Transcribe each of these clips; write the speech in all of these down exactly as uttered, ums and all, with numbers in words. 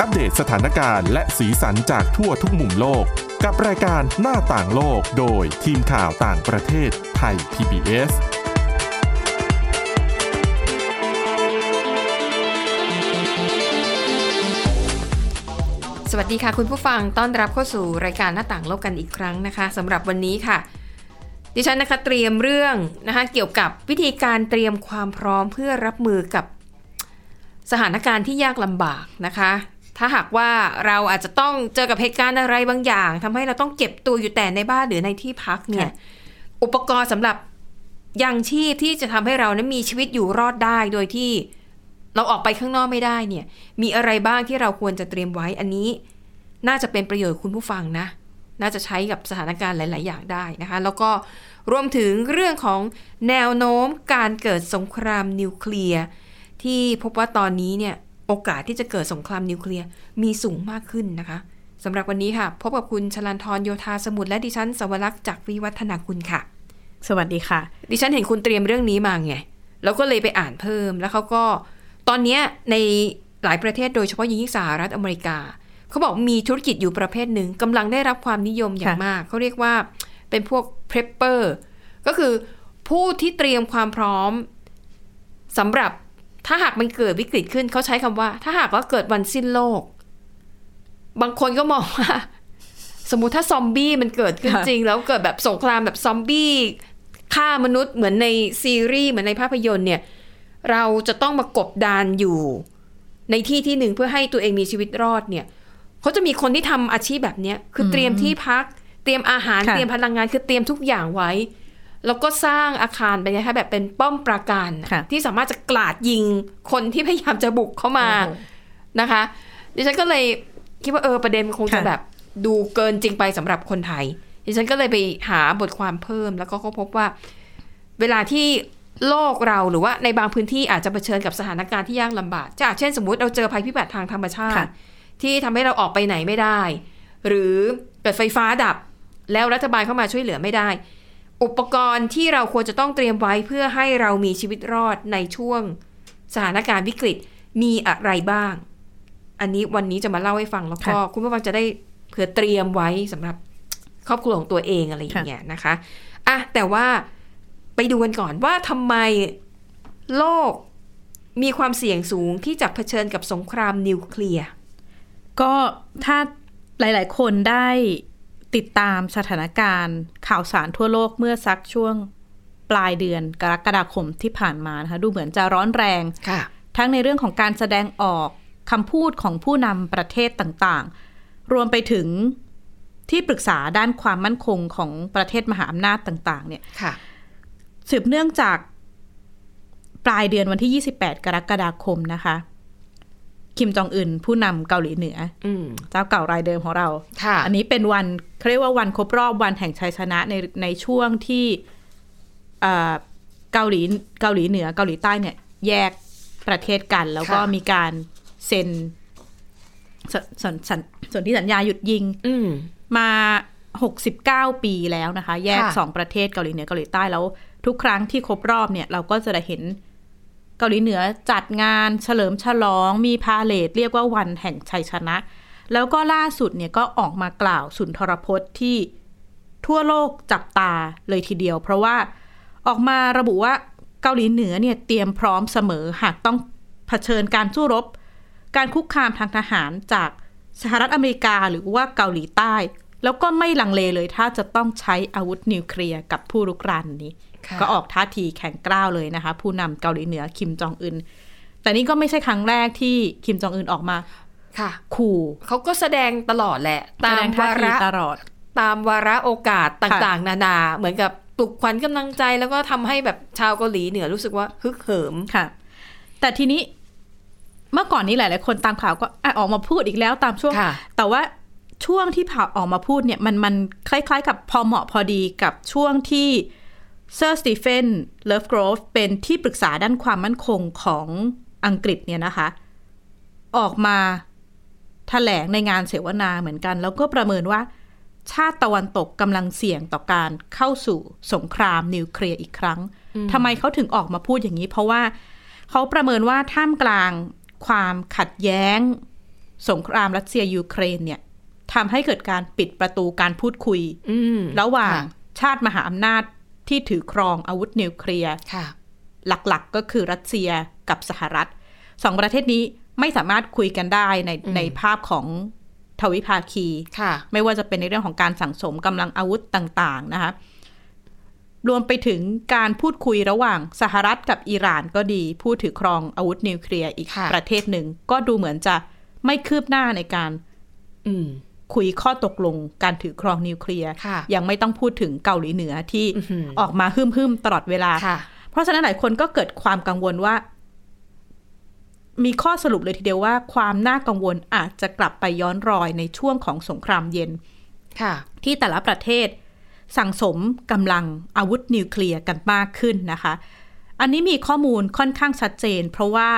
อัปเดตสถานการณ์และสีสันจากทั่วทุกมุมโลกกับรายการหน้าต่างโลกโดยทีมข่าวต่างประเทศไทย พี บี เอสสวัสดีค่ะคุณผู้ฟังต้อนรับเข้าสู่รายการหน้าต่างโลกกันอีกครั้งนะคะสำหรับวันนี้ค่ะดิฉันนะคะเตรียมเรื่องนะคะเกี่ยวกับวิธีการเตรียมความพร้อมเพื่อรับมือกับสถานการณ์ที่ยากลำบากนะคะถ้าหากว่าเราอาจจะต้องเจอกับเหตุการณ์อะไรบางอย่างทำให้เราต้องเก็บตัวอยู่แต่ในบ้านหรือในที่พักเนี่ยอุปกรณ์สำหรับยังชีพที่จะทำให้เรานั้นมีชีวิตอยู่รอดได้โดยที่เราออกไปข้างนอกไม่ได้เนี่ยมีอะไรบ้างที่เราควรจะเตรียมไว้อันนี้น่าจะเป็นประโยชน์คุณผู้ฟังนะน่าจะใช้กับสถานการณ์หลายๆอย่างได้นะคะแล้วก็รวมถึงเรื่องของแนวโน้มการเกิดสงครามนิวเคลียร์ที่พบว่าตอนนี้เนี่ยโอกาสที่จะเกิดสงครามนิวเคลียร์มีสูงมากขึ้นนะคะสำหรับวันนี้ค่ะพบกับคุณชลันทรโยธาสมุทรและดิฉันสวรักษ์จากวิวัฒนาคุณค่ะสวัสดีค่ะดิฉันเห็นคุณเตรียมเรื่องนี้มาไงแล้วก็เลยไปอ่านเพิ่มแล้วเขาก็ตอนนี้ในหลายประเทศโดยเฉพาะอย่างยิ่งสหรัฐอเมริกาเขาบอกมีธุรกิจอยู่ประเภทหนึ่งกำลังได้รับความนิยมอย่างมากเขาเรียกว่าเป็นพวก prepper ก็คือผู้ที่เตรียมความพร้อมสำหรับถ้าหากมันเกิดวิกฤตขึ้นเขาใช้คำว่าถ้าหากว่าเกิดวันสิ้นโลกบางคนก็มองว่าสมมุติถ้าซอมบี้มันเกิดขึ้นจริงแล้วเกิดแบบสงครามแบบซอมบี้ฆ่ามนุษย์เหมือนในซีรีส์เหมือนในภาพยนตร์เนี่ยเราจะต้องมากบดานอยู่ในที่ที่หนึ่งเพื่อให้ตัวเองมีชีวิตรอดเนี่ยเขาจะมีคนที่ทำอาชีพแบบนี้คือเตรียมที่พักเตรียมอาหารเตรียมพลังงานคือเตรียมทุกอย่างไว้แล้วก็สร้างอาคารไปนะคะแบบเป็นป้อมปราการที่สามารถจะกราดยิงคนที่พยายามจะบุกเข้ามานะคะดิฉันก็เลยคิดว่าเออประเด็นมันคงจะแบบดูเกินจริงไปสำหรับคนไทยดิฉันก็เลยไปหาบทความเพิ่มแล้วก็เขาพบว่าเวลาที่โลกเราหรือว่าในบางพื้นที่อาจจะเผชิญกับสถานการณ์ที่ยากลำบากจากเช่นสมมุติเราเจอภัยพิบัติทางธรรมชาติที่ทำให้เราออกไปไหนไม่ได้หรือเกิดไฟฟ้าดับแล้วรัฐบาลเข้ามาช่วยเหลือไม่ได้อุปกรณ์ที่เราควรจะต้องเตรียมไว้เพื่อให้เรามีชีวิตรอดในช่วงสถานการณ์วิกฤตมีอะไรบ้างอันนี้วันนี้จะมาเล่าให้ฟังแล้วก็คุณผู้ฟังจะได้เผื่อเตรียมไว้สำหรับครอบครัวของตัวเองอะไรอย่างเงี้ยนะคะอ่ะแต่ว่าไปดูกันก่อนว่าทำไมโลกมีความเสี่ยงสูงที่จะเผชิญกับสงครามนิวเคลียร์ก็ถ้าหลายๆคนได้ติดตามสถานการณ์ข่าวสารทั่วโลกเมื่อสักช่วงปลายเดือนกรกฎาคมที่ผ่านมานะคะดูเหมือนจะร้อนแรงทั้งในเรื่องของการแสดงออกคำพูดของผู้นำประเทศต่างๆรวมไปถึงที่ปรึกษาด้านความมั่นคงของประเทศมหาอำนาจต่างๆเนี่ยสืบเนื่องจากปลายเดือนวันที่ยี่สิบแปดกรกฎาคมนะคะคิมจองอึนผู้นำเกาหลีเหนือเจ้าเก่ารายเดิมของเราอันนี้เป็นวันเรียกว่าวันครบรอบวันแห่งชัยชนะในในช่วงที่เกาหลีเกาหลีเหนือเกาหลีใต้เนี่ยแยกประเทศกันแล้วก็มีการเซ็นสนธิสัญญาหยุดยิงมาหกสิบเก้าปีแล้วนะคะแยกสองประเทศเกาหลีเหนือเกาหลีใต้แล้วทุกครั้งที่ครบรอบเนี่ยเราก็จะได้เห็นเกาหลีเหนือจัดงานเฉลิมฉลองมีพาเลทเรียกว่าวันแห่งชัยชนะแล้วก็ล่าสุดเนี่ยก็ออกมากล่าวสุนทรพจน์ที่ทั่วโลกจับตาเลยทีเดียวเพราะว่าออกมาระบุว่าเกาหลีเหนือเนี่ยเตรียมพร้อมเสมอหากต้องเผชิญการสู้รบการคุกคามทางทหารจากสหรัฐอเมริกาหรือว่าเกาหลีใต้แล้วก็ไม่ลังเลเลยถ้าจะต้องใช้อาวุธนิวเคลียร์กับผู้รุกรานนี้ก็ออกท่าทีแข็งกร้าวเลยนะคะผู้นำเกาหลีเหนือคิมจองอึนแต่นี่ก็ไม่ใช่ครั้งแรกที่คิมจองอึนออกมาค่ะขู่เขาก็แสดงตลอดแหละตามวาระตลอดตามวาระโอกาสต่างๆนานาเหมือนกับปลุกขวัญกำลังใจแล้วก็ทำให้แบบชาวเกาหลีเหนือรู้สึกว่าฮึกเหิมค่ะแต่ทีนี้เมื่อก่อนนี้หลายๆคนตามข่าวก็ออกมาพูดอีกแล้วตามช่วงแต่ว่าช่วงที่ผ่าออกมาพูดเนี่ยมันมันคล้ายๆกับพอเหมาะพอดีกับช่วงที่เซอร์สตีเฟนเลิฟกรอฟเป็นที่ปรึกษาด้านความมั่นคงของอังกฤษเนี่ยนะคะออกมาแถลงในงานเสวนาเหมือนกันแล้วก็ประเมินว่าชาติตะวันตกกำลังเสี่ยงต่อการเข้าสู่สงครามนิวเคลียร์อีกครั้งทำไมเขาถึงออกมาพูดอย่างนี้เพราะว่าเขาประเมินว่าท่ามกลางความขัดแย้ง สงครามรัสเซียยูเครนเนี่ยทำให้เกิดการปิดประตูการพูดคุยระหว่างชาติมหาอำนาจที่ถือครองอาวุธนิวเคลียร์หลักๆก็คือรัสเซียกับสหรัฐสองประเทศนี้ไม่สามารถคุยกันได้ในในภาพของทวิภาคีไม่ว่าจะเป็นในเรื่องของการสั่งสมกำลังอาวุธต่างๆนะคะรวมไปถึงการพูดคุยระหว่างสหรัฐกับอิหร่านก็ดีผู้ถือครองอาวุธนิวเคลียร์อีกประเทศหนึ่งก็ดูเหมือนจะไม่คืบหน้าในการคุยข้อตกลงการถือครองนิวเคลียร์ยังไม่ต้องพูดถึงเกาหลีเหนือที่ อ, ออกมาฮึ่มๆตลอดเวลาเพราะฉะนั้นหลายคนก็เกิดความกังวลว่ามีข้อสรุปเลยทีเดียวว่าความน่ากังวลอาจจะกลับไปย้อนรอยในช่วงของสงครามเย็นที่แต่ละประเทศสั่งสมกำลังอาวุธนิวเคลียร์กันมากขึ้นนะคะอันนี้มีข้อมูลค่อนข้างชัดเจนเพราะว่า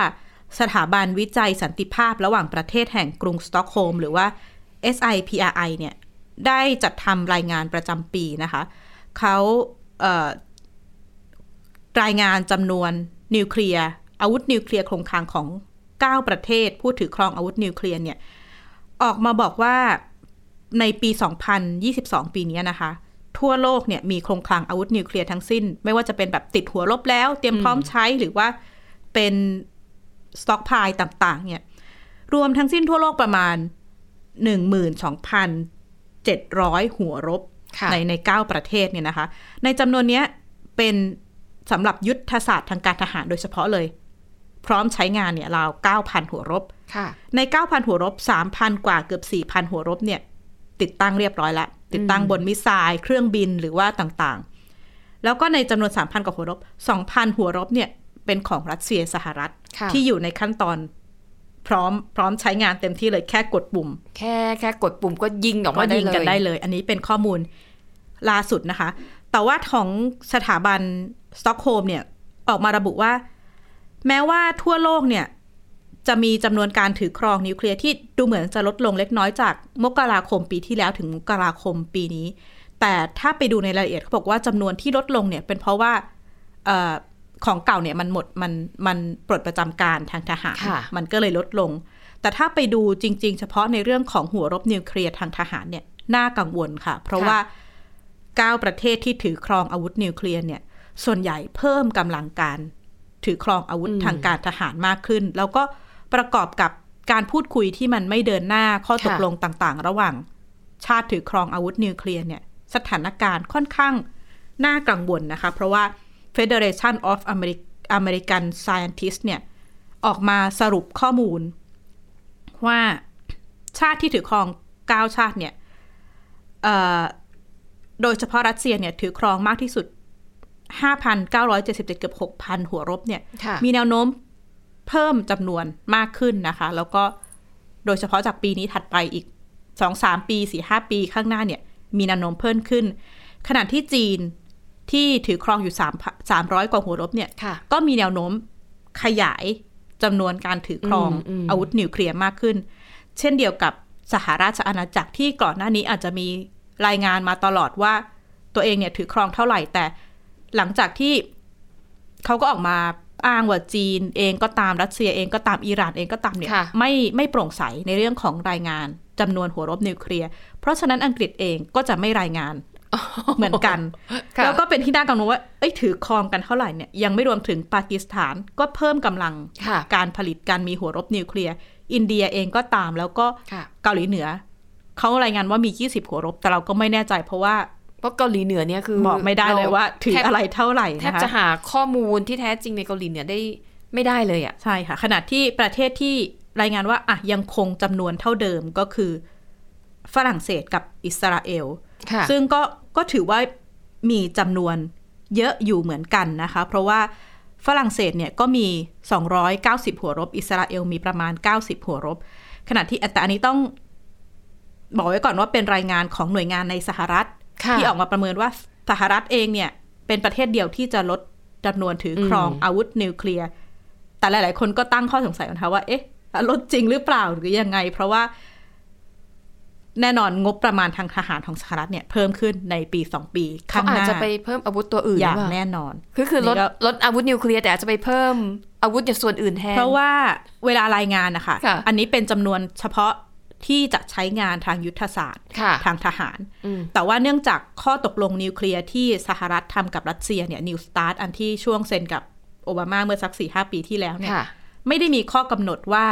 สถาบันวิจัยสันติภาพระหว่างประเทศแห่งกรุงสต็อกโฮล์มหรือว่า เอส ไอ พี อาร์ ไอ เนี่ยได้จัดทำรายงานประจำปีนะคะเขาเอ่อรายงานจำนวนนิวเคลียร์อาวุธนิวเคลียร์คงคลังของเก้าประเทศผู้ถือครองอาวุธนิวเคลียร์เนี่ยออกมาบอกว่าในปีสองพันยี่สิบสองปีนี้นะคะทั่วโลกเนี่ยมีคงคลังอาวุธนิวเคลียร์ทั้งสิ้นไม่ว่าจะเป็นแบบติดหัวรบแล้วเตรียมพร้อมใช้หรือว่าเป็นสต็อกไพล์ต่างๆเนี่ยรวมทั้งสิ้นทั่วโลกประมาณ หนึ่งหมื่นสองพันเจ็ดร้อย หัวรบในในเก้าประเทศเนี่ยนะคะในจำนวนนี้เป็นสำหรับยุทธศาสตร์ทางการทหารโดยเฉพาะเลยพร้อมใช้งานเนี่ยราว เก้าพัน หัวรบใน เก้าพัน หัวรบ สามพัน กว่าเกือบ สี่พัน หัวรบเนี่ยติดตั้งเรียบร้อยแล้วติดตั้งบนมิสไซล์เครื่องบินหรือว่าต่างๆแล้วก็ในจำนวน สามพัน กว่าหัวรบ สองพัน หัวรบเนี่ยเป็นของรัสเซียสหรัฐที่อยู่ในขั้นตอนพร้อมพร้อมใช้งานเต็มที่เลยแค่กดปุ่มแค่แค่กดปุ่มก็ยิงออกมาได้เลยยิงกันได้เลยอันนี้เป็นข้อมูลล่าสุดนะคะแต่ว่าของสถาบันสต็อกโฮล์มเนี่ยออกมาระบุว่าแม้ว่าทั่วโลกเนี่ยจะมีจำนวนการถือครองนิวเคลียร์ที่ดูเหมือนจะลดลงเล็กน้อยจากมกราคมปีที่แล้วถึงมกราคมปีนี้แต่ถ้าไปดูในรายละเอียดเขาบอกว่าจำนวนที่ลดลงเนี่ยเป็นเพราะว่าเอ่อของเก่าเนี่ยมันหมดมันมันปลดประจำการทางทหารมันก็เลยลดลงแต่ถ้าไปดูจริงๆเฉพาะในเรื่องของหัวรบนิวเคลียร์ทางทหารเนี่ยน่ากังวลค่ะเพราะว่าเก้าประเทศที่ถือครองอาวุธนิวเคลียร์เนี่ยส่วนใหญ่เพิ่มกำลังการถือครองอาวุธทางการทหารมากขึ้นแล้วก็ประกอบกับการพูดคุยที่มันไม่เดินหน้าข้อตกลงต่างๆระหว่างชาติถือครองอาวุธนิวเคลียร์เนี่ยสถานการณ์ค่อนข้างน่ากังวลนะคะเพราะว่า Federation of American Scientists เนี่ยออกมาสรุปข้อมูลว่าชาติที่ถือครองเก้าชาติเนี่ยโดยเฉพาะรัสเซียเนี่ยถือครองมากที่สุดห้าพันเก้าร้อยเจ็ดสิบเจ็ด เกือบ หกพัน หัวรบเนี่ยมีแนวโน้มเพิ่มจำนวนมากขึ้นนะคะแล้วก็โดยเฉพาะจากปีนี้ถัดไปอีก สองถึงสาม ปี สี่ถึงห้า ปีข้างหน้าเนี่ยมีแนวโน้มเพิ่มขึ้นขณะที่จีนที่ถือครองอยู่สามร้อยกว่าหัวรบเนี่ยก็มีแนวโน้มขยายจำนวนการถือครองอาวุธนิวเคลียร์มากขึ้นเช่นเดียวกับสหราชอาณาจักรที่ก่อนหน้านี้อาจจะมีรายงานมาตลอดว่าตัวเองเนี่ยถือครองเท่าไหร่แต่หลังจากที่เขาก็ออกมาอ้างว่าจีนเองก็ตามรัสเซียเองก็ตามอิหร่านเองก็ตามเนี่ยไม่ไม่โปร่งใสในเรื่องของรายงานจำนวนหัวรบนิวเคลียร์เพราะฉะนั้นอังกฤษเองก็จะไม่รายงานเหมือนกันแล้วก็เป็นที่น่ากังวลว่าเอ้ยถือครองกันเท่าไหร่เนี่ยยังไม่รวมถึงปากีสถานก็เพิ่มกำลังการผลิตการมีหัวรบนิวเคลียร์อินเดียเองก็ตามแล้วก็เกาหลีเหนือเขารายงานว่ามียี่สิบหัวรบแต่เราก็ไม่แน่ใจเพราะว่าเพราะเกาหลีเหนือเนี่ยคือบอกไม่ได้เลยว่าถืออะไรเท่าไหร่นะคะแทบจะหาข้อมูลที่แท้จริงในเกาหลีเหนือได้ไม่ได้เลยอ่ะใช่ค่ะขณะที่ประเทศที่รายงานว่าอ่ะยังคงจำนวนเท่าเดิมก็คือฝรั่งเศสกับอิสราเอลซึ่งก็ก็ถือว่ามีจำนวนเยอะอยู่เหมือนกันนะคะเพราะว่าฝรั่งเศสเนี่ยก็มีสองร้อยเก้าสิบหัวรบอิสราเอลมีประมาณเก้าสิบหัวรบขณะที่แต่อันนี้ต้องบอกไว้ก่อนว่าเป็นรายงานของหน่วยงานในสหรัฐที่ออกมาประเมินว่าสหรัฐเองเนี่ยเป็นประเทศเดียวที่จะลดจำนวนถือครองอาวุธนิวเคลียร์แต่หลายๆคนก็ตั้งข้อสงสัยนะคะว่าเอ๊ะลดจริงหรือเปล่าหรือยังไงเพราะว่า แน่นอนงบประมาณทางทหารของสหรัฐเนี่ยเพิ่มขึ้นในปีสองปีข้างหน้าอาจจะไปเพิ่มอาวุธตัวอื่นอย่างแน่นอนคือคือลดลดอาวุธนิวเคลียร์แต่อาจจะไปเพิ่มอาวุธจากส่วนอื่นแทนเพราะว่าเวลารายงานนะคะอันนี้เป็นจำนวนเฉพาะที่จะใช้งานทางยุทธศาสตร์ทางทหารแต่ว่าเนื่องจากข้อตกลงนิวเคลียร์ที่สหรัฐทำกับรัสเซียเนี่ยนิวสตาร์ทอันที่ช่วงเซ็นกับโอบามาเมื่อสัก สี่ถึงห้า ปีที่แล้วเนี่ยไม่ได้มีข้อกำหนดว่า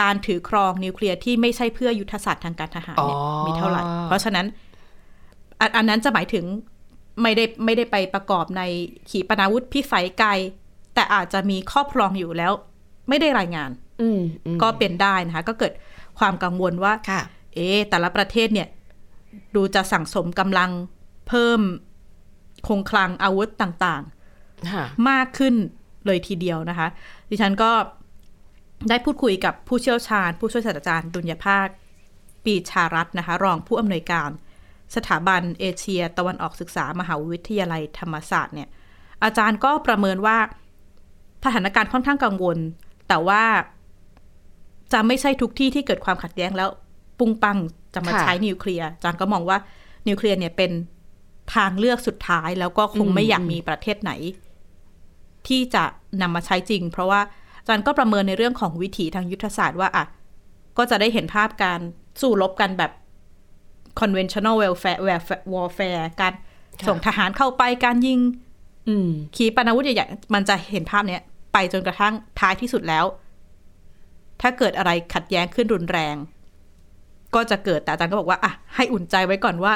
การถือครองนิวเคลียร์ที่ไม่ใช่เพื่อยุทธศาสตร์ทางการทหารเนี่ยมีเท่าไหร่เพราะฉะนั้นอันนั้นจะหมายถึงไม่ได้ไม่ได้ไปประกอบในขีปนาวุธพิสัยไกลแต่อาจจะมีครอบครองอยู่แล้วไม่ได้รายงานก็เป็นได้นะคะก็เกิดความกังวลว่าเอ๊ะแต่ละประเทศเนี่ยดูจะสั่งสมกำลังเพิ่มคงคลังอาวุธต่างๆมากขึ้นเลยทีเดียวนะคะดิฉันก็ได้พูดคุยกับผู้เชี่ยวชาญผู้ช่วยศาสตราจารย์ดุลยภาคปีชารัตน์นะคะรองผู้อำนวยการสถาบันเอเชียตะวันออกศึกษามหาวิทยาลัยธรรมศาสตร์เนี่ยอาจารย์ก็ประเมินว่าสถานการณ์ค่อนข้างกังวลแต่ว่าจะไม่ใช่ทุกที่ที่เกิดความขัดแย้งแล้วปุ้งปังจะมาใช้นิวเคลียร์อาจารย์ก็มองว่านิวเคลียร์เนี่ยเป็นทางเลือกสุดท้ายแล้วก็คงไม่อยากมีประเทศไหนที่จะนำมาใช้จริงเพราะว่าอาจารย์ก็ประเมินในเรื่องของวิถีทางยุทธศาสตร์ว่าอ่ะก็จะได้เห็นภาพการสู้รบกันแบบ conventional warfare, warfare การส่งทหารเข้าไปการยิงขีปนาวุธใหญ่ๆมันจะเห็นภาพเนี้ยไปจนกระทั่งท้ายที่สุดแล้วถ้าเกิดอะไรขัดแย้งขึ้นรุนแรงก็จะเกิดแต่อาจารย์ก็บอกว่าอ่ะให้อุ่นใจไว้ก่อนว่า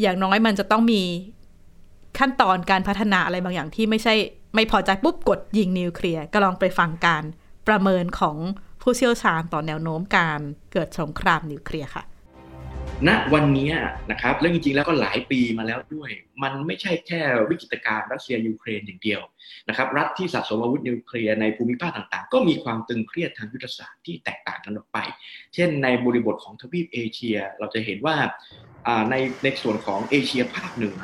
อย่างน้อยมันจะต้องมีขั้นตอนการพัฒนาอะไรบางอย่างที่ไม่ใช่ไม่พอใจปุ๊บกดยิงนิวเคลียร์ก็ลองไปฟังการประเมินของผู้เชี่ยวชาญต่อแนวโน้มการเกิดสงครามนิวเคลียร์ค่ะณวันนี้นะครับแล้วจริงๆแล้วก็หลายปีมาแล้วด้วยมันไม่ใช่แค่วิกฤตการณ์รัสเซียยูเครนอย่างเดียวนะครับรัฐที่สะสมอาวุธนิวเคลียร์ในภูมิภาคต่างๆก็มีความตึงเครียดทางยุทธศาสตร์ที่แตกต่างกันออกไปเช่นในบริบทของทวีปเอเชียเราจะเห็นว่าในในส่วนของเอเชียภาคเหนือ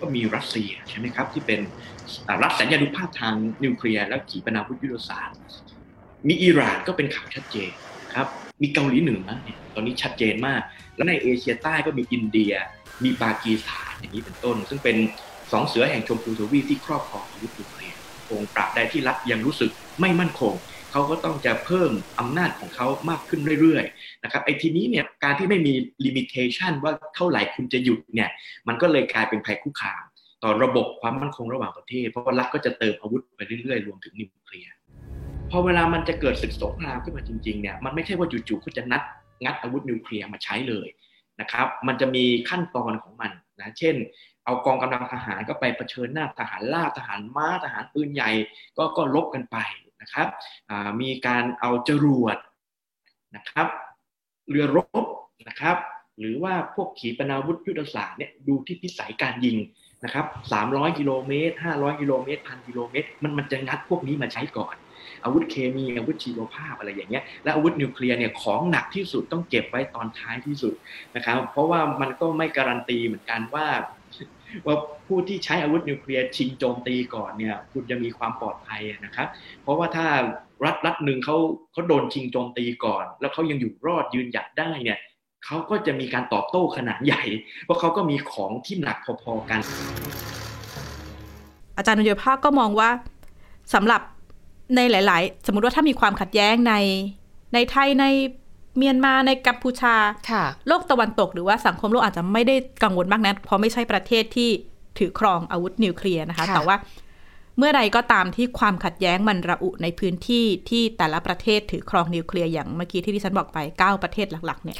ก็มีรัสเซียใช่ไหมครับที่เป็นรัฐสัญญานุภาพทางนิวเคลียร์และขีปนาวุธยุทธศาสตร์มีอิหร่านก็เป็นข่าวชัดเจนครับมีเกาหลีเหนือเนี่ยตอนนี้ชัดเจนมากแล้วในเอเชียใต้ก็มีอินเดียมีปากีสถานอย่างนี้เป็นต้นซึ่งเป็นสองเสือแห่งชมพูทวีปที่ครอบครองอาวุธนิวเคลียร์คงปราบได้ที่รัฐยังรู้สึกไม่มั่นคงเขาก็ต้องจะเพิ่มอำนาจของเขามากขึ้นเรื่อยๆนะครับไอ้ทีนี้เนี่ยการที่ไม่มีลิมิเตชันว่าเท่าไหร่คุณจะหยุดเนี่ยมันก็เลยกลายเป็นภัยคุกคามต่อระบบความมั่นคงระหว่างประเทศเพราะว่ารัฐก็จะเติมอาวุธไปเรื่อยๆรวมถึงนิวเคลียร์พอเวลามันจะเกิดศึกสงครามขึ้นมาจริงๆเนี่ยมันไม่ใช่ว่าจู่ๆเขาจะนัดงัดอาวุธนิวเคลียร์มาใช้เลยนะครับมันจะมีขั้นตอนของมันนะเช่นเอากองกำลังทหารก็ไปเผชิญหน้าทหารล่าทหารม้าทหารปืนใหญ่ก็ก็ลบกันไปนะครับมีการเอาจรวดนะครับเรือรบนะครับหรือว่าพวกขีปนาวุธยุทธศาสตร์เนี่ยดูที่พิสัยการยิงนะครับสามร้อยกิโลเมตรห้าร้อยกิโลเมตร หนึ่งพัน กิโลเมตรมันมันจะงัดพวกนี้มาใช้ก่อนอาวุธเคมีอาวุธชีวภาพอะไรอย่างเงี้ยและอาวุธนิวเคลียร์เนี่ยของหนักที่สุดต้องเก็บไว้ตอนท้ายที่สุดนะครับเพราะว่ามันก็ไม่การันตีเหมือนกันว่าว่าผู้ที่ใช้อาวุธนิวเคลียร์ชิงโจมตีก่อนเนี่ยคุณจะมีความปลอดภัยนะครับเพราะว่าถ้ารัฐรัฐหนึ่งเขาเขาโดนชิงโจมตีก่อนแล้วเขายังอยู่รอดยืนหยัดได้เนี่ยเขาก็จะมีการตอบโต้ขนาดใหญ่เพราะเขาก็มีของที่หนักพอๆกันอาจารย์ดุลยภาคก็มองว่าสำหรับในหลายๆสมมุติว่าถ้ามีความขัดแย้งในในไทยในเมียนมาในกัมพูชาโลกตะวันตกหรือว่าสังคมโลกอาจจะไม่ได้กังวลมากนักเพราะไม่ใช่ประเทศที่ถือครองอาวุธนิวเคลียร์นะคะแต่ว่าเมื่อใดก็ตามที่ความขัดแย้งมันระอุในพื้นที่ที่แต่ละประเทศถือครองนิวเคลียร์อย่างเมื่อกี้ที่ดิฉันบอกไปเก้าประเทศหลักๆเนี่ย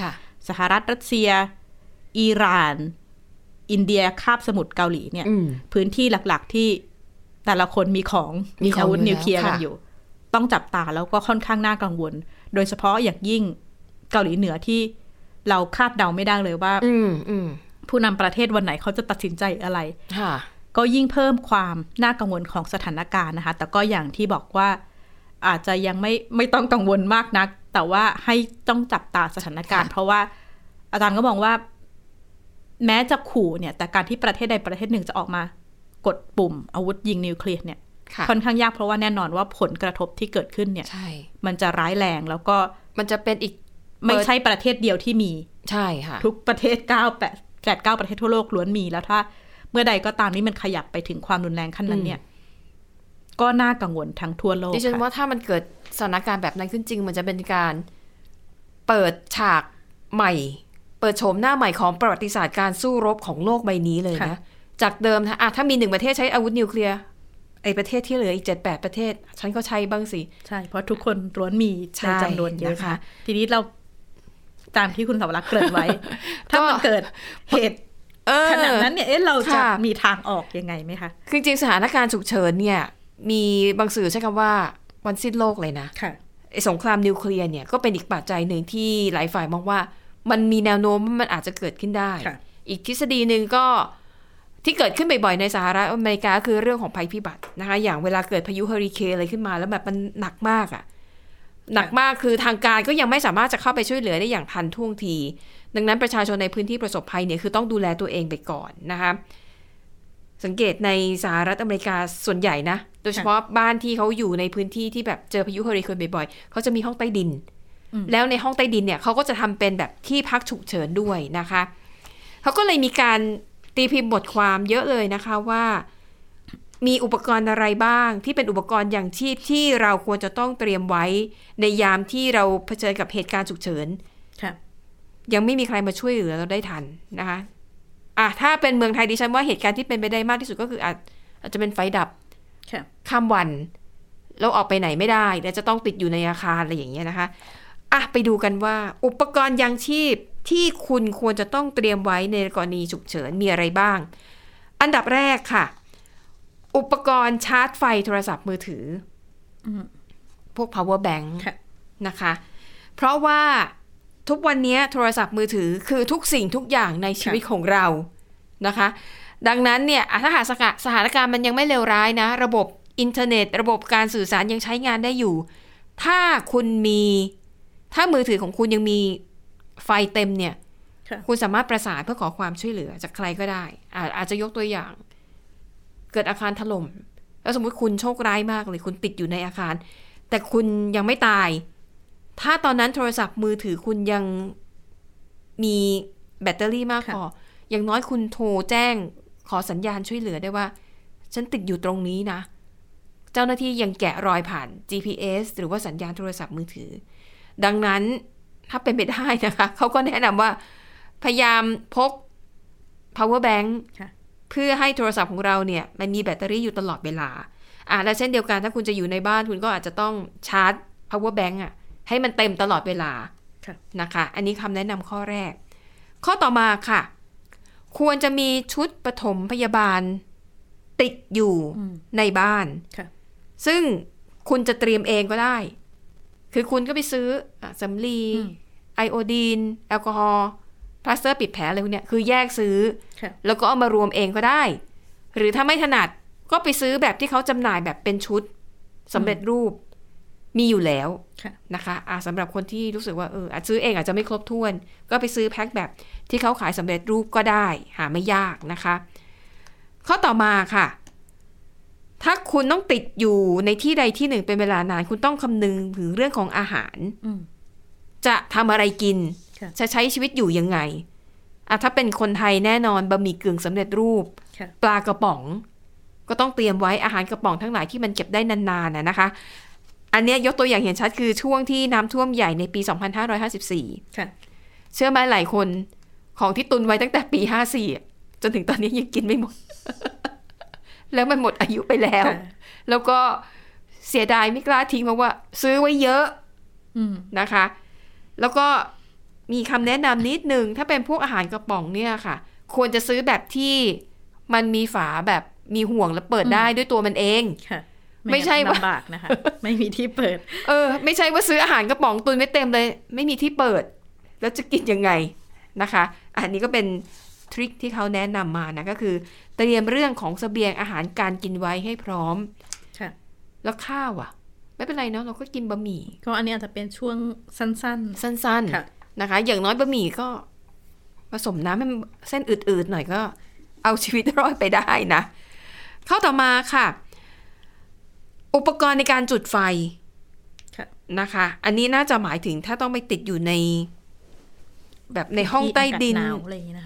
สหรัฐรัสเซียอิหร่านอินเดียคาบสมุทรเกาหลีเนี่ยพื้นที่หลักๆที่แต่ละคนมีของมีอาวุธนิวเคลียร์กันอยู่ต้องจับตาแล้วก็ค่อนข้างน่ากังวลโดยเฉพาะอย่างยิ่งเกาหลีเหนือที่เราคาดเดาไม่ได้เลยว่าผู้นำประเทศวันไหนเขาจะตัดสินใจอะไรก็ยิ่งเพิ่มความน่ากังวลของสถานการณ์นะคะแต่ก็อย่างที่บอกว่าอาจจะยังไม่ไม่ต้องกังวลมากนักแต่ว่าให้ต้องจับตาสถานการณ์เพราะว่าอาจารย์ก็มองว่าแม้จะขู่เนี่ยแต่การที่ประเทศใดประเทศหนึ่งจะออกมากดปุ่มอาวุธยิงนิวเคลียร์เนี่ยค่อนข้างยากเพราะว่าแน่นอนว่าผลกระทบที่เกิดขึ้นเนี่ยมันจะร้ายแรงแล้วก็มันจะเป็นอีก ไม่ใช่ประเทศเดียวที่มีใช่ค่ะทุกประเทศเก้า แปด แปด เก้าประเทศทั่วโลกล้วนมีแล้วถ้าเมื่อใดก็ตามนี่มันขยับไปถึงความรุนแรงขั้นนั้นเนี่ยก็น่ากังวลทั้งทั่วโลกดิฉันว่าถ้ามันเกิดสถานการณ์แบบนั้นขึ้นจริงมันจะเป็นการเปิดฉากใหม่เปิดโฉมหน้าใหม่ของประวัติศาสตร์การสู้รบของโลกใบนี้เลยนะจากเดิมนะอ่ะถ้ามีหนึ่งประเทศใช้อาวุธนิวเคลียร์ไอ้ประเทศที่เหลืออีก เจ็ดแปด ประเทศฉันก็ใช้บ้างสิใช่เพราะทุกคนล้วนมีในจำนวนเยอะค่ะทีนี้เราตามที่คุณสาวรักษ์เกริ่นไว้ถ้ามันเกิดเหตุขนาดนั้นเนี่ยเราจะมีทางออกยังไงไหมคะจริงๆสถานการณ์ฉุกเฉินเนี่ยมีบางสื่อใช้คำว่าวันสิ้นโลกเลยนะสงครามนิวเคลียร์เนี่ยก็เป็นอีกปัจจัยหนึ่งที่หลายฝ่ายมองว่ามันมีแนวโน้มมันอาจจะเกิดขึ้นได้อีกทฤษฎีนึงก็ที่เกิดขึ้นบ่อยๆในสหรัฐอเมริกาคือเรื่องของภัยพิบัตินะคะอย่างเวลาเกิดพายุเฮอริเคนอะไรขึ้นมาแล้วแบบมันหนักมากอ่ะหนักมากคือทางการก็ยังไม่สามารถจะเข้าไปช่วยเหลือได้อย่างทันท่วงทีดังนั้นประชาชนในพื้นที่ประสบภัยเนี่ยคือต้องดูแลตัวเองไปก่อนนะคะสังเกตในสหรัฐอเมริกาส่วนใหญ่นะโดยเฉพาะบ้านที่เขาอยู่ในพื้นที่ที่แบบเจอพายุเฮอริเคนบ่อยๆเขาจะมีห้องใต้ดินแล้วในห้องใต้ดินเนี่ยเขาก็จะทำเป็นแบบที่พักฉุกเฉินด้วยนะคะเขาก็เลยมีการตีพิมพ์บทความเยอะเลยนะคะว่ามีอุปกรณ์อะไรบ้างที่เป็นอุปกรณ์อย่างชีพที่เราควรจะต้องเตรียมไว้ในยามที่เราเผชิญกับเหตุการณ์ฉุกเฉินยังไม่มีใครมาช่วยเหลือเราได้ทันนะคะอ่ะถ้าเป็นเมืองไทยดิฉันว่าเหตุการณ์ที่เป็นไปได้มากที่สุดก็คืออาจอาจจะเป็นไฟดับข้ามวันเราออกไปไหนไม่ได้เราจะต้องติดอยู่ในอาคารอะไรอย่างเงี้ยนะคะอ่ะไปดูกันว่าอุปกรณ์ยังชีพที่คุณควรจะต้องเตรียมไว้ในกรณีฉุกเฉินมีอะไรบ้างอันดับแรกค่ะอุปกรณ์ชาร์จไฟโทรศัพท์มือถือพวก power bank นะคะเพราะว่าทุกวันนี้โทรศัพท์มือถือคือทุกสิ่งทุกอย่างในชีวิตของเรานะคะดังนั้นเนี่ยถ้าหากสถานการณ์มันยังไม่เลวร้ายนะระบบอินเทอร์เน็ตระบบการสื่อสารยังใช้งานได้อยู่ถ้าคุณมีถ้ามือถือของคุณยังมีไฟเต็มเนี่ยคุณสามารถประสานเพื่อขอความช่วยเหลือจากใครก็ได้อาจจะยกตัวอย่างเกิดอาคารถล่มแล้วสมมุติคุณโชคร้ายมากเลยคุณติดอยู่ในอาคารแต่คุณยังไม่ตายถ้าตอนนั้นโทรศัพท์มือถือคุณยังมีแบตเตอรี่มากพออย่างน้อยคุณโทรแจ้งขอสัญญาณช่วยเหลือได้ว่าฉันติดอยู่ตรงนี้นะเจ้าหน้าที่ยังแกะรอยผ่าน จี พี เอส หรือว่าสัญญาณโทรศัพท์มือถือดังนั้นถ้าเป็นไปได้นะคะเขาก็แนะนำว่าพยายามพก power bank เพื่อให้โทรศัพท์ของเราเนี่ยมันมีแบตเตอรี่อยู่ตลอดเวลาอ่ะและเช่นเดียวกันถ้าคุณจะอยู่ในบ้านคุณก็อาจจะต้องชาร์จ power bank อ่ะให้มันเต็มตลอดเวลานะคะอันนี้คำแนะนำข้อแรกข้อต่อมาค่ะควรจะมีชุดปฐมพยาบาลติดอยู่ในบ้านซึ่งคุณจะเตรียมเองก็ได้คือคุณก็ไปซื้อสำลีไอโอดีนแอลกอฮอล์พลาสเตอร์ปิดแผลอะไรพวกเนี้ยคือแยกซื้อแล้วก็เอามารวมเองก็ได้หรือถ้าไม่ถนัดก็ไปซื้อแบบที่เขาจำหน่ายแบบเป็นชุดสำเร็จรูปมีอยู่แล้วนะคะอ่ะสำหรับคนที่รู้สึกว่าเออซื้อเองอาจจะไม่ครบถ้วนก็ไปซื้อแพ็คแบบที่เขาขายสำเร็จรูปก็ได้หาไม่ยากนะคะข้อต่อมาค่ะถ้าคุณต้องติดอยู่ในที่ใดที่หนึ่งเป็นเวลานานคุณต้องคำนึงถึงเรื่องของอาหารจะทำอะไรกินจะใช้ชีวิตอยู่ยังไงอ่ะถ้าเป็นคนไทยแน่นอนบะหมี่กึ่งสำเร็จรูปปลากระป๋องก็ต้องเตรียมไว้อาหารกระป๋องทั้งหลายที่มันเก็บได้นานๆนะคะอันนี้ยกตัวอย่างเห็นชัดคือช่วงที่น้ำท่วมใหญ่ในปีสองพันห้าร้อยห้าสิบสี่ค่ะเชื่อไหมหลายคนของที่ตุนไว้ตั้งแต่ปีห้าสี่จนถึงตอนนี้ยังกินไม่หมด แล้วมันหมดอายุไปแล้ว แล้วก็เสียดายไม่กล้าทิ้งเพราะว่าซื้อไว้เยอะนะคะแล้วก็มีคำแนะนำนิดนึงถ้าเป็นพวกอาหารกระป๋องเนี่ยค่ะควรจะซื้อแบบที่มันมีฝาแบบมีห่วงและเปิดได้ด้วยตัวมันเองไม่ใช่ว่าลำบากนะคะไม่มีที่เปิดเออไม่ใช่ว่าซื้ออาหารกระป๋องตุนไว้เต็มเลยไม่มีที่เปิดแล้วจะกินยังไงนะคะอันนี้ก็เป็นทริคที่เขาแนะนำมานะก็คือเตรียมเรื่องของเสบียงอาหารการกินไว้ให้พร้อมค่ะแล้วข้าวอ่ะไม่เป็นไรเนาะเราก็กินบะหมี่ก็อันนี้อาจจะเป็นช่วงสั้นๆสั้นๆนะคะอย่างน้อยบะหมี่ก็ผสมน้ำให้เส้นอืดๆหน่อยก็เอาชีวิตรอดไปได้นะข้อต่อมาค่ะอุปกรณ์ในการจุดไฟ นะคะอันนี้น่าจะหมายถึงถ้าต้องไปติดอยู่ในแบบในห้องใต้ดิน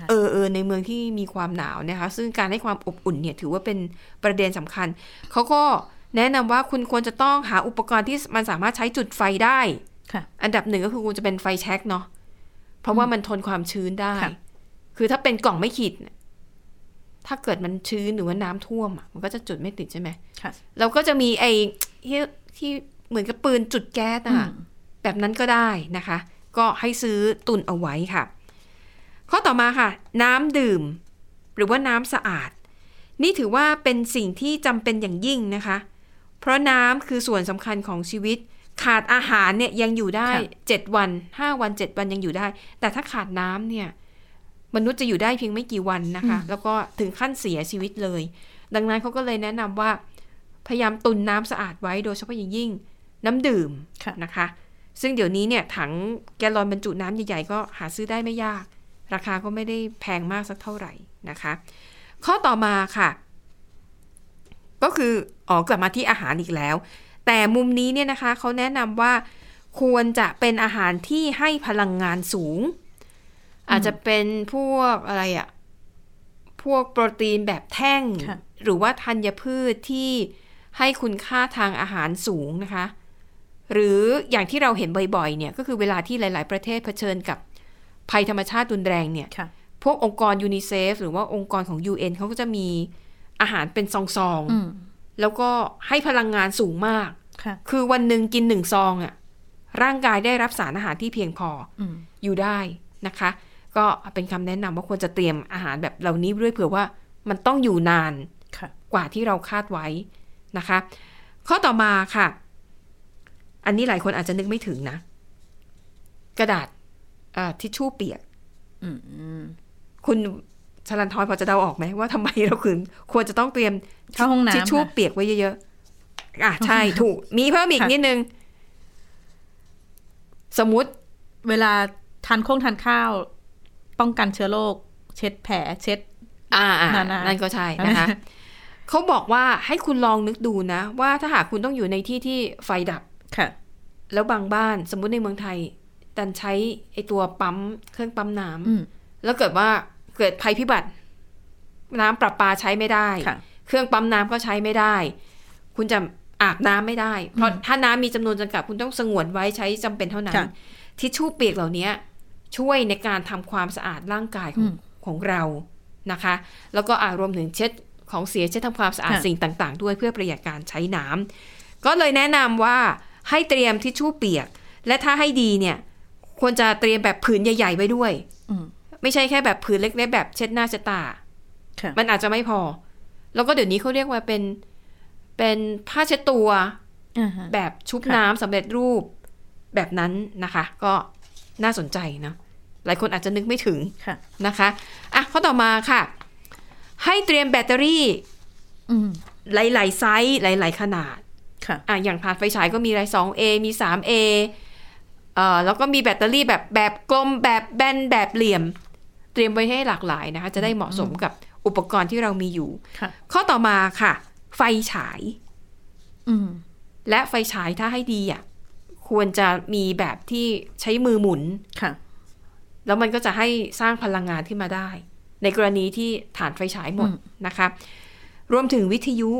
เออเออในเมืองที่มีความหนาวนะคะซึ่งการให้ความอบอุ่นเนี่ยถือว่าเป็นประเด็นสำคัญเขาก็แนะนำว่าคุณควรจะต้องหาอุปกรณ์ที่มันสามารถใช้จุดไฟได้อันดับหนึ่งก็คือคุณจะเป็นไฟแช็กเนาะเพราะว่ามันทนความชื้นได้คือถ้าเป็นกล่องไม่ขีดถ้าเกิดมันชื้นหรือว่าน้ำท่วมมันก็จะจุดไม่ติดใช่ไหมเราก็จะมีไอ้ที่เหมือนกับปืนจุดแก๊สอะแบบนั้นก็ได้นะคะก็ให้ซื้อตุนเอาไว้ค่ะข้อต่อมาค่ะน้ำดื่มหรือว่าน้ำสะอาดนี่ถือว่าเป็นสิ่งที่จำเป็นอย่างยิ่งนะคะเพราะน้ำคือส่วนสำคัญของชีวิตขาดอาหารเนี่ยยังอยู่ได้เจ็ดวันห้าวันเจ็ดวันยังอยู่ได้แต่ถ้าขาดน้ำเนี่ยมนุษย์จะอยู่ได้เพียงไม่กี่วันนะคะแล้วก็ถึงขั้นเสียชีวิตเลยดังนั้นเขาก็เลยแนะนำว่าพยายามตุนน้ำสะอาดไว้โดยเฉพาะอย่างยิ่งน้ำดื่มนะคะซึ่งเดี๋ยวนี้เนี่ยถังแกลลอนบรรจุน้ำใหญ่ๆก็หาซื้อได้ไม่ยากราคาก็ไม่ได้แพงมากสักเท่าไหร่นะคะข้อต่อมาค่ะก็คืออ๋อกลับมาที่อาหารอีกแล้วแต่มุมนี้เนี่ยนะคะเขาแนะนำว่าควรจะเป็นอาหารที่ให้พลังงานสูงอาจจะเป็นพวกอะไรอะพวกโปรตีนแบบแท่งหรือว่าธัญพืชที่ให้คุณค่าทางอาหารสูงนะคะหรืออย่างที่เราเห็นบ่อยๆเนี่ยก็คือเวลาที่หลายๆประเทศเผชิญกับภัยธรรมชาติรุนแรงเนี่ยพวกองค์กรยูนิเซฟหรือว่าองค์กรของ ยู เอ็น เขาก็จะมีอาหารเป็นซองๆแล้วก็ให้พลังงานสูงมาก ค, คือวันหนึ่งกินหนึ่งซองอ่ะร่างกายได้รับสารอาหารที่เพียงพอ อ, อยู่ได้นะคะก็เป็นคำแนะนำว่าควรจะเตรียมอาหารแบบเหล่านี้ด้วยเผื่อว่ามันต้องอยู่นานกว่าที่เราคาดไว้นะคะข้อต่อมาค่ะอันนี้หลายคนอาจจะนึกไม่ถึงนะกระดาษทิชชู่เปียกคุณชลันทรพอจะเดาออกไหมว่าทำไมเราถึงควรจะต้องเตรียมทิชชู่เปียกไว้เยอะๆอ่ะใช่ถูกมีเพิ่มอีกนิดนึงสมมุติเวลาทานข้งทานข้าวป้องกันเชื้อโรคเช็ดแผลเช็ดอ่านั่นก็ใช่นะคะเขาบอกว่าให้คุณลองนึกดูนะว่าถ้าหากคุณต้องอยู่ในที่ที่ไฟดับค่ะแล้วบางบ้านสมมุติในเมืองไทยดันใช้ไอ้ตัวปั๊มเครื่องปั๊มน้ำแล้วเกิดว่าเกิดภัยพิบัติน้ำประปาใช้ไม่ได้เครื่องปั๊มน้ำก็ใช้ไม่ได้คุณจะอาบน้ำไม่ได้เพราะถ้าน้ำมีจำนวนจำกัดคุณต้องสงวนไว้ใช้จำเป็นเท่านั้นทิชชู่เปียกเหล่านี้ช่วยในการทำความสะอาดร่างกายของของเรานะคะแล้วก็รวมถึงเช็ดของเสียเช็ดทำความสะอาดสิ่งต่างๆด้วยเพื่อประหยัดการใช้น้ำก็เลยแนะนำว่าให้เตรียมทิชชู่เปียกและถ้าให้ดีเนี่ยควรจะเตรียมแบบผืนใหญ่ๆไว้ด้วยไม่ใช่แค่แบบผืนเล็กๆแบบเช็ดหน้าเช็ดตามันอาจจะไม่พอแล้วก็เดี๋ยวนี้เขาเรียกว่าเป็นเป็นผ้าเช็ดตัวแบบชุบน้ำสำเร็จรูปแบบนั้นนะคะก็น่าสนใจนะหลายคนอาจจะนึกไม่ถึงนะคะอ่ะข้อต่อมาค่ะให้เตรียมแบตเตอรี่หลายๆไซส์หลายๆขนาดอ่ะอย่างถ่านไฟฉายก็มีอะไร ทู เอ มี ทรี เอ เอ่อแล้วก็มีแบตเตอรี่แบบแบบกลมแบบแบนแบบเหลี่ยมเตรียมไว้ให้หลากหลายนะคะจะได้เหมาะสมกับอุปกรณ์ที่เรามีอยู่ข้อต่อมาค่ะไฟฉายและไฟฉายถ้าให้ดีอ่ะควรจะมีแบบที่ใช้มือหมุนแล้วมันก็จะให้สร้างพลังงานขึ้นมาได้ในกรณีที่ถ่านไฟฉายหมดนะคะรวมถึงวิทยุ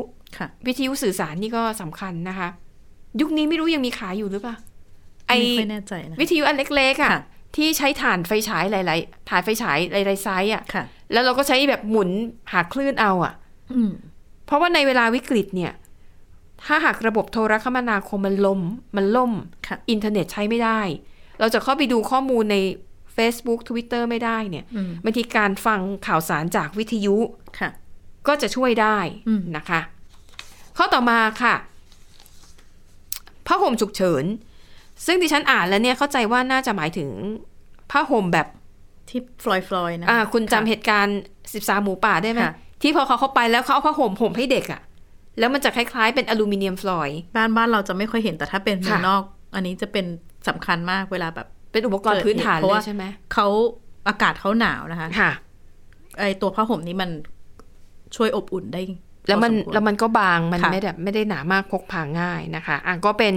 วิทยุสื่อสารนี่ก็สำคัญนะคะยุคนี้ไม่รู้ยังมีขายอยู่หรือเปล่าไอ้วิทยุอันเล็กๆอ่ะที่ใช้ถ่านไฟฉายหลายๆถ่านไฟฉายหลายๆไซส์อ่ะแล้วเราก็ใช้แบบหมุนหาคลื่นเอาอ่ะเพราะว่าในเวลาวิกฤตเนี่ยถ้าหากระบบโทรคมนาคมมันล่มมันล่มอินเทอร์เน็ตใช้ไม่ได้เราจะเข้าไปดูข้อมูลใน Facebook Twitter ไม่ได้เนี่ยบางทีการฟังข่าวสารจากวิทยุก็จะช่วยได้นะคะข้อต่อมาค่ะผ้าห่มฉุกเฉินซึ่งดิฉันอ่านแล้วเนี่ยเข้าใจว่าน่าจะหมายถึงผ้าห่มแบบที่ฟลอยๆนะอ่าคุณจำเหตุการณ์สิบสามหมูป่าได้ไหมที่พอเขาเข้าไปแล้วเขาเอาผ้าห่มห่มให้เด็กอะแล้วมันจะคล้ายๆเป็นอลูมิเนียมฟลอยบ้านบ้านเราจะไม่ค่อยเห็นแต่ถ้าเป็นเมืองนอกอันนี้จะเป็นสำคัญมากเวลาแบบเป็นอุปกรณ์พื้นฐานเลยใช่ไหมเขาอากาศเขาหนาวนะคะไอตัวผ้าห่มนี้มันช่วยอบอุ่นได้ แล้วมันแล้วมันก็บางมันไม่แบบไม่ได้หนามากพกพาง่ายนะคะอ่ะก็เป็น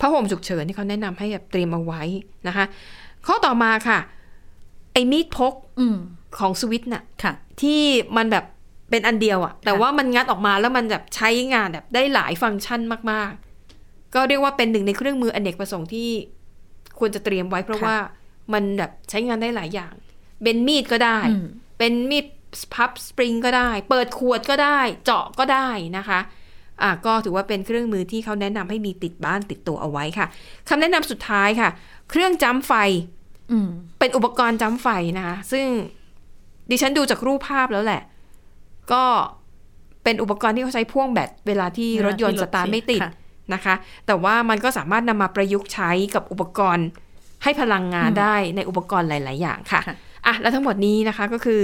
ผ้าห่มฉุกเฉินที่เขาแนะนำให้แบบเตรียมเอาไว้นะคะข้อต่อมาค่ะไอ้มีดพกของสวิสน่ะที่มันแบบเป็นอันเดียวอ่ะแต่ว่ามันงัดออกมาแล้วมันแบบใช้งานแบบได้หลายฟังก์ชันมากๆก็เรียกว่าเป็นหนึ่งในเครื่องมืออเนกประสงค์ที่ควรจะเตรียมไว้เพราะว่ามันแบบใช้งานได้หลายอย่างเป็นมีดก็ได้เป็นมีดพับสปริงก็ได้เปิดขวดก็ได้เจาะก็ได้นะคะอ่ะก็ถือว่าเป็นเครื่องมือที่เขาแนะนำให้มีติดบ้านติดตัวเอาไว้ค่ะคำแนะนำสุดท้ายค่ะเครื่องจ้ำไฟเป็นอุปกรณ์จ้ำไฟนะคะซึ่งดิฉันดูจากรูปภาพแล้วแหละก็เป็นอุปกรณ์ที่เขาใช้พ่วงแบตเวลาที่รถยนต์สตาร์ทไม่ติดนะคะแต่ว่ามันก็สามารถนำมาประยุกต์ใช้กับอุปกรณ์ให้พลังงานได้ในอุปกรณ์หลายๆอย่างค่ะอ่ะและทั้งหมดนี้นะคะก็คือ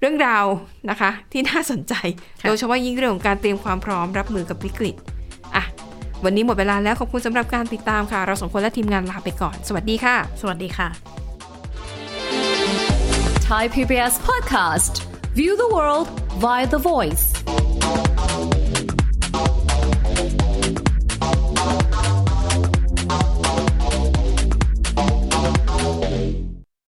เรื่องราวนะคะที่น่าสนใจโดยเฉพาะยิ่งเรื่องของการเตรียมความพร้อมรับมือกับวิกฤตอ่ะวันนี้หมดเวลาแล้วขอบคุณสำหรับการติดตามค่ะเราสองคนและทีมงานลาไปก่อนสวัสดีค่ะสวัสดีค่ะ Thai พี บี เอส Podcast View the world via the voice